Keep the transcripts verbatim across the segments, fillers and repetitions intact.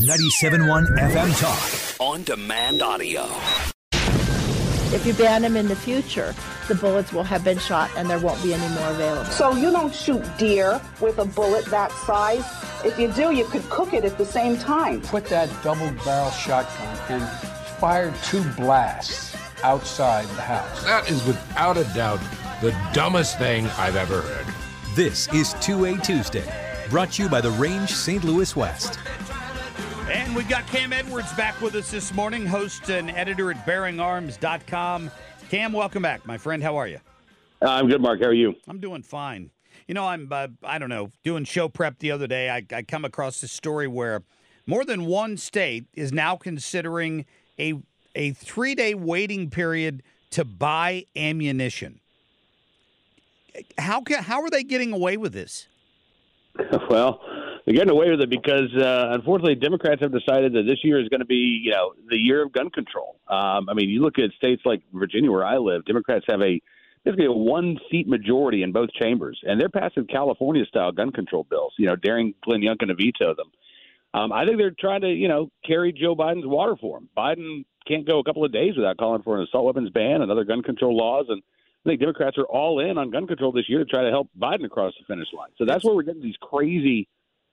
ninety-seven point one F M Talk. On-demand audio. If you ban them in the future, the bullets will have been shot and there won't be any more available. So you don't shoot deer with a bullet that size. If you do, you could cook it at the same time. Put that double-barrel shotgun and fire two blasts outside the house. That is without a doubt the dumbest thing I've ever heard. This is two A Tuesday, brought to you by The Range Saint Louis West. And we've got Cam Edwards back with us this morning, host and editor at Bearing Arms dot com. Cam, welcome back, my friend. How are you? Uh, I'm good, Mark. How are you? I'm doing fine. You know, I'm, uh, I don't know, doing show prep the other day. I, I come across this story where more than one state is now considering a a three-day waiting period to buy ammunition. How can, how are they getting away with this? Well, they're getting away with it because, uh, unfortunately, Democrats have decided that this year is going to be, you know, the year of gun control. Um, I mean, you look at states like Virginia, where I live, Democrats have a basically a one-seat majority in both chambers, and they're passing California-style gun control bills, you know, daring Glenn Youngkin to veto them. Um, I think they're trying to, you know, carry Joe Biden's water for him. Biden can't go a couple of days without calling for an assault weapons ban and other gun control laws, and I think Democrats are all in on gun control this year to try to help Biden across the finish line. So that's where we're getting these crazy,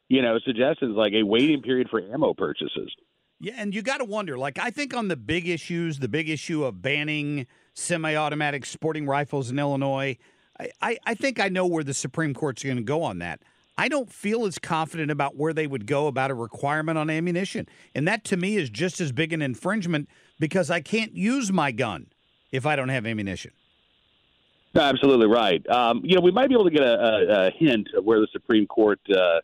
you know, suggestions like a waiting period for ammo purchases. Yeah, and you got to wonder, like, I think on the big issues, the big issue of banning semi-automatic sporting rifles in Illinois, I, I, I think I know where the Supreme Court's going to go on that. I don't feel as confident about where they would go about a requirement on ammunition. And that, to me, is just as big an infringement because I can't use my gun if I don't have ammunition. No, absolutely right. Um, you know, we might be able to get a, a, a hint of where the Supreme Court uh,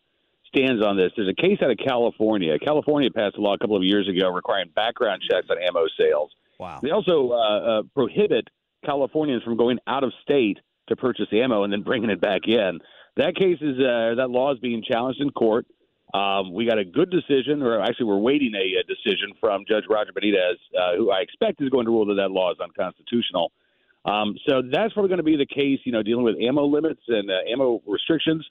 stands on this. There's a case out of California. California passed a law a couple of years ago requiring background checks on ammo sales. Wow. They also uh, uh, prohibit Californians from going out of state to purchase ammo and then bringing it back in. That case is uh, that law is being challenged in court. Um, we got a good decision, or actually, we're waiting a, a decision from Judge Roger Benitez, uh, who I expect is going to rule that that law is unconstitutional. Um, so that's probably going to be the case, you know, dealing with ammo limits and uh, ammo restrictions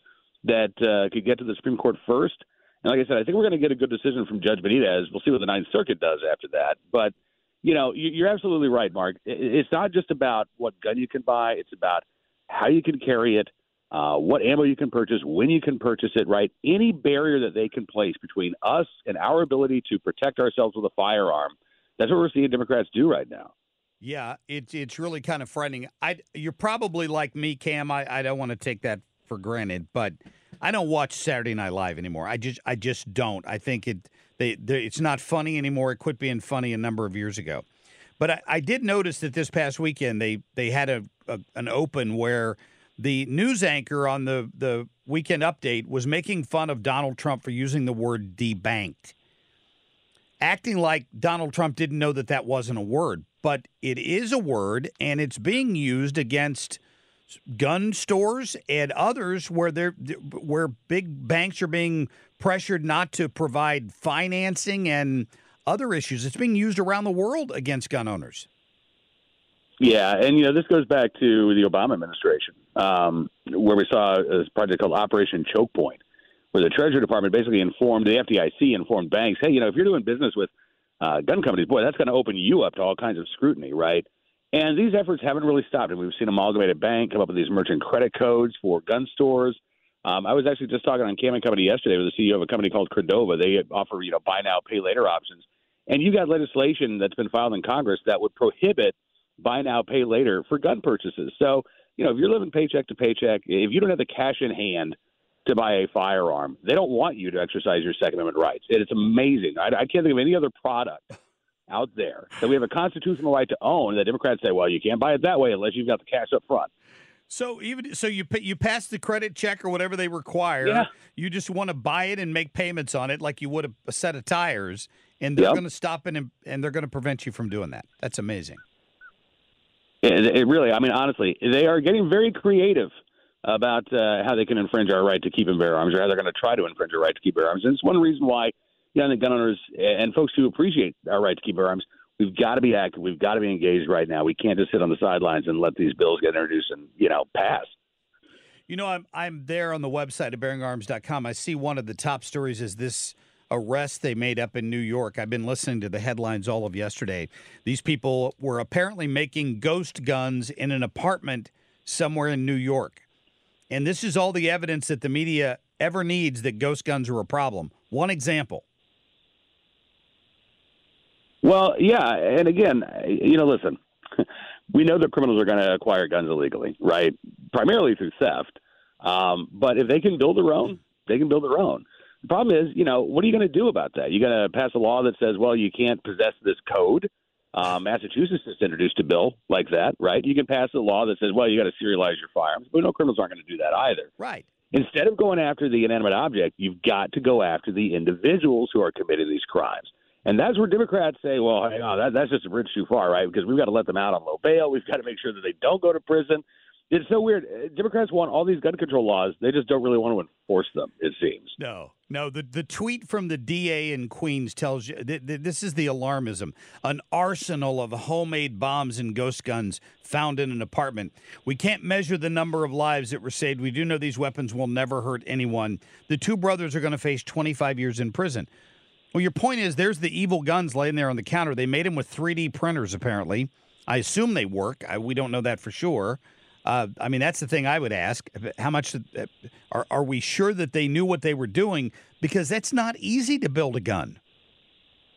that uh, could get to the Supreme Court first. And like I said, I think we're going to get a good decision from Judge Benitez. We'll see what the Ninth Circuit does after that. But, you know, you're absolutely right, Mark. It's not just about what gun you can buy. It's about how you can carry it, uh, what ammo you can purchase, when you can purchase it, right? Any barrier that they can place between us and our ability to protect ourselves with a firearm. That's what we're seeing Democrats do right now. Yeah, it's it's really kind of frightening. I you're probably like me, Cam. I, I don't want to take that for granted, but I don't watch Saturday Night Live anymore. I just I just don't. I think it they, they it's not funny anymore. It quit being funny a number of years ago. But I, I did notice that this past weekend they they had a, a an open where the news anchor on the the weekend update was making fun of Donald Trump for using the word debanked, acting like Donald Trump didn't know that that wasn't a word. But it is a word, and it's being used against gun stores and others where they're where big banks are being pressured not to provide financing and other issues. It's being used around the world against gun owners. Yeah, and, you know, this goes back to the Obama administration, um, where we saw this project called Operation Choke Point, where the Treasury Department basically informed, the F D I C informed banks, hey, you know, if you're doing business with Uh, gun companies, boy, that's going to open you up to all kinds of scrutiny, right? And these efforts haven't really stopped. And we've seen Amalgamated Bank come up with these merchant credit codes for gun stores. Um, I was actually just talking on Cam and Company yesterday with the C E O of a company called Credova. They offer, you know, buy now, pay later options. And you got legislation that's been filed in Congress that would prohibit buy now, pay later for gun purchases. So, you know, if you're living paycheck to paycheck, if you don't have the cash in hand to buy a firearm, they don't want you to exercise your Second Amendment rights. And it's amazing. I, I can't think of any other product out there that we have a constitutional right to own that Democrats say, well, you can't buy it that way unless you've got the cash up front. So even so, you you pass the credit check or whatever they require. Yeah. You just want to buy it and make payments on it like you would a set of tires, and they're yep. going to stop it and, and they're going to prevent you from doing that. That's amazing. It, it really, I mean, honestly, they are getting very creative about uh, how they can infringe our right to keep and bear arms, or how they're going to try to infringe our right to keep and bear arms. And it's one reason why young gun owners and folks who appreciate our right to keep and bear arms, we've got to be active. We've got to be engaged right now. We can't just sit on the sidelines and let these bills get introduced and, you know, pass. You know, I'm I'm there on the website at Bearing Arms dot com. I see one of the top stories is this arrest they made up in New York. I've been listening to the headlines all of yesterday. These people were apparently making ghost guns in an apartment somewhere in New York. And this is all the evidence that the media ever needs that ghost guns are a problem. One example. Well, yeah, and again, you know, listen, we know that criminals are going to acquire guns illegally, right? Primarily through theft. Um, but if they can build their own, they can build their own. The problem is, you know, what are you going to do about that? You're going to pass a law that says, well, you can't possess this code. Um, Massachusetts just introduced a bill like that, right? You can pass a law that says, well, you got to serialize your firearms. But no, criminals aren't going to do that either. Right. Instead of going after the inanimate object, you've got to go after the individuals who are committing these crimes. And that's where Democrats say, well, hang on, that, that's just a bridge too far, right? Because we've got to let them out on low bail. We've got to make sure that they don't go to prison. It's so weird. Democrats want all these gun control laws. They just don't really want to enforce them, it seems. No, no. The, the tweet from the D A in Queens tells you th- th- this is the alarmism. An arsenal of homemade bombs and ghost guns found in an apartment. We can't measure the number of lives that were saved. We do know these weapons will never hurt anyone. The two brothers are going to face twenty-five years in prison. Well, your point is there's the evil guns laying there on the counter. They made them with three D printers, apparently. I assume they work. I, we don't know that for sure. Uh, I mean, that's the thing I would ask. How much uh, are, are we sure that they knew what they were doing? Because that's not easy to build a gun.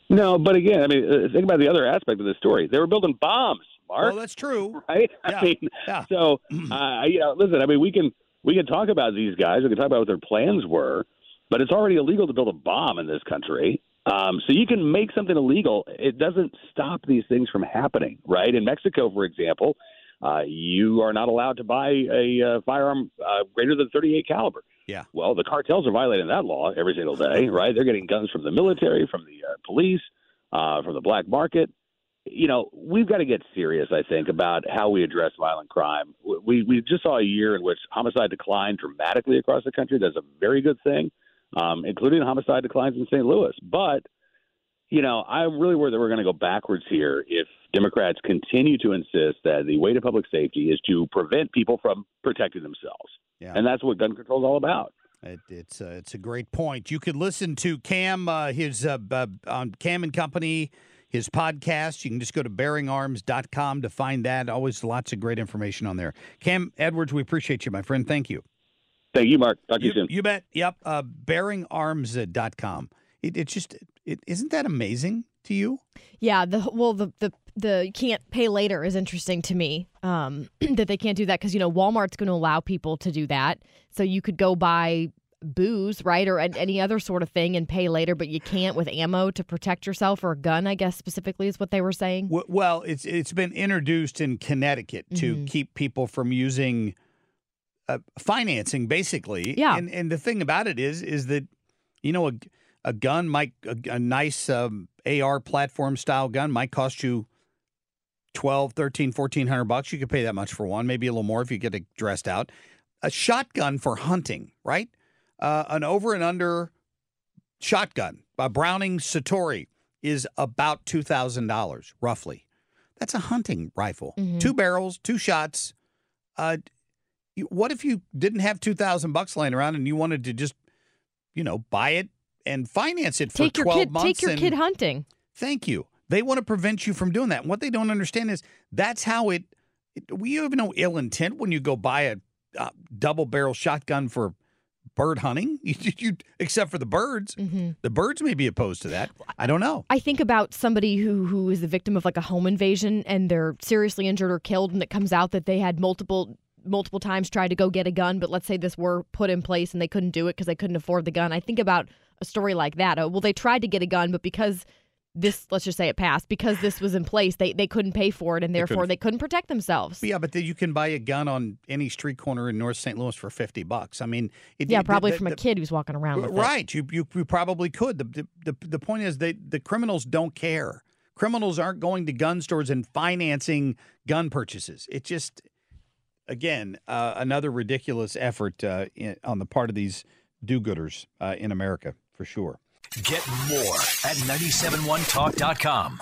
No, but again, I mean, think about the other aspect of the story. They were building bombs, Mark. Well, that's true. Right? Yeah. I mean, yeah. So, uh, you know, listen, I mean, we can we can talk about these guys. We can talk about what their plans were. But it's already illegal to build a bomb in this country. Um, so you can make something illegal. It doesn't stop these things from happening, right? In Mexico, for example, uh, you are not allowed to buy a uh, firearm uh, greater than thirty-eight caliber. Yeah. Well, the cartels are violating that law every single day, right? They're getting guns from the military, from the uh, police, uh, from the black market. You know, we've got to get serious, I think, about how we address violent crime. We, we just saw a year in which homicide declined dramatically across the country. That's a very good thing. Um, including homicide declines in Saint Louis. But, you know, I'm really worried that we're going to go backwards here if Democrats continue to insist that the way to public safety is to prevent people from protecting themselves. Yeah. And that's what gun control is all about. It, it's, uh, it's a great point. You could listen to Cam, uh, his uh, uh, on Cam and Company, his podcast. You can just go to Bearing Arms dot com to find that. Always lots of great information on there. Cam Edwards, we appreciate you, my friend. Thank you. Thank you, Mark. Talk to you, you soon. You bet. Yep. Uh, Bearing Arms dot com. It, it's just, it, isn't that amazing to you? Yeah. The well, the the the can't pay later is interesting to me. Um, that they can't do that because you know Walmart's going to allow people to do that. So you could go buy booze, right, or any other sort of thing and pay later, but you can't with ammo to protect yourself or a gun. I guess specifically is what they were saying. Well, it's it's been introduced in Connecticut to mm-hmm. keep people from using. Uh, financing, basically. Yeah. And, and the thing about it is, is that, you know, a, a gun might, a, a nice um, A R platform style gun might cost you twelve, thirteen, fourteen hundred bucks. You could pay that much for one, maybe a little more if you get it dressed out. A shotgun for hunting, right? Uh, an over and under shotgun by Browning Satori is about two thousand dollars, roughly. That's a hunting rifle. Mm-hmm. Two barrels, two shots, uh, what if you didn't have two thousand bucks laying around and you wanted to just, you know, buy it and finance it for twelve months? Take your kid hunting. Thank you. They want to prevent you from doing that. And what they don't understand is that's how it. it we have no ill intent when you go buy a uh, double barrel shotgun for bird hunting, you, you except for the birds. Mm-hmm. The birds may be opposed to that. I don't know. I think about somebody who who is the victim of like a home invasion and they're seriously injured or killed, and it comes out that they had multiple. multiple times tried to go get a gun, but let's say this were put in place and they couldn't do it because they couldn't afford the gun. I think about a story like that. Oh, well, they tried to get a gun, but because this, let's just say it passed, because this was in place, they they couldn't pay for it, and therefore they couldn't, they couldn't protect themselves. Yeah, but then you can buy a gun on any street corner in North Saint Louis for fifty bucks. I mean, it, yeah, it, probably the, the, from a kid who's walking around with right. it. You, you you probably could. The the the point is they the criminals don't care. Criminals aren't going to gun stores and financing gun purchases. It just, again, uh, another ridiculous effort uh, in, on the part of these do-gooders uh, in America, for sure. Get more at nine seven one talk dot com.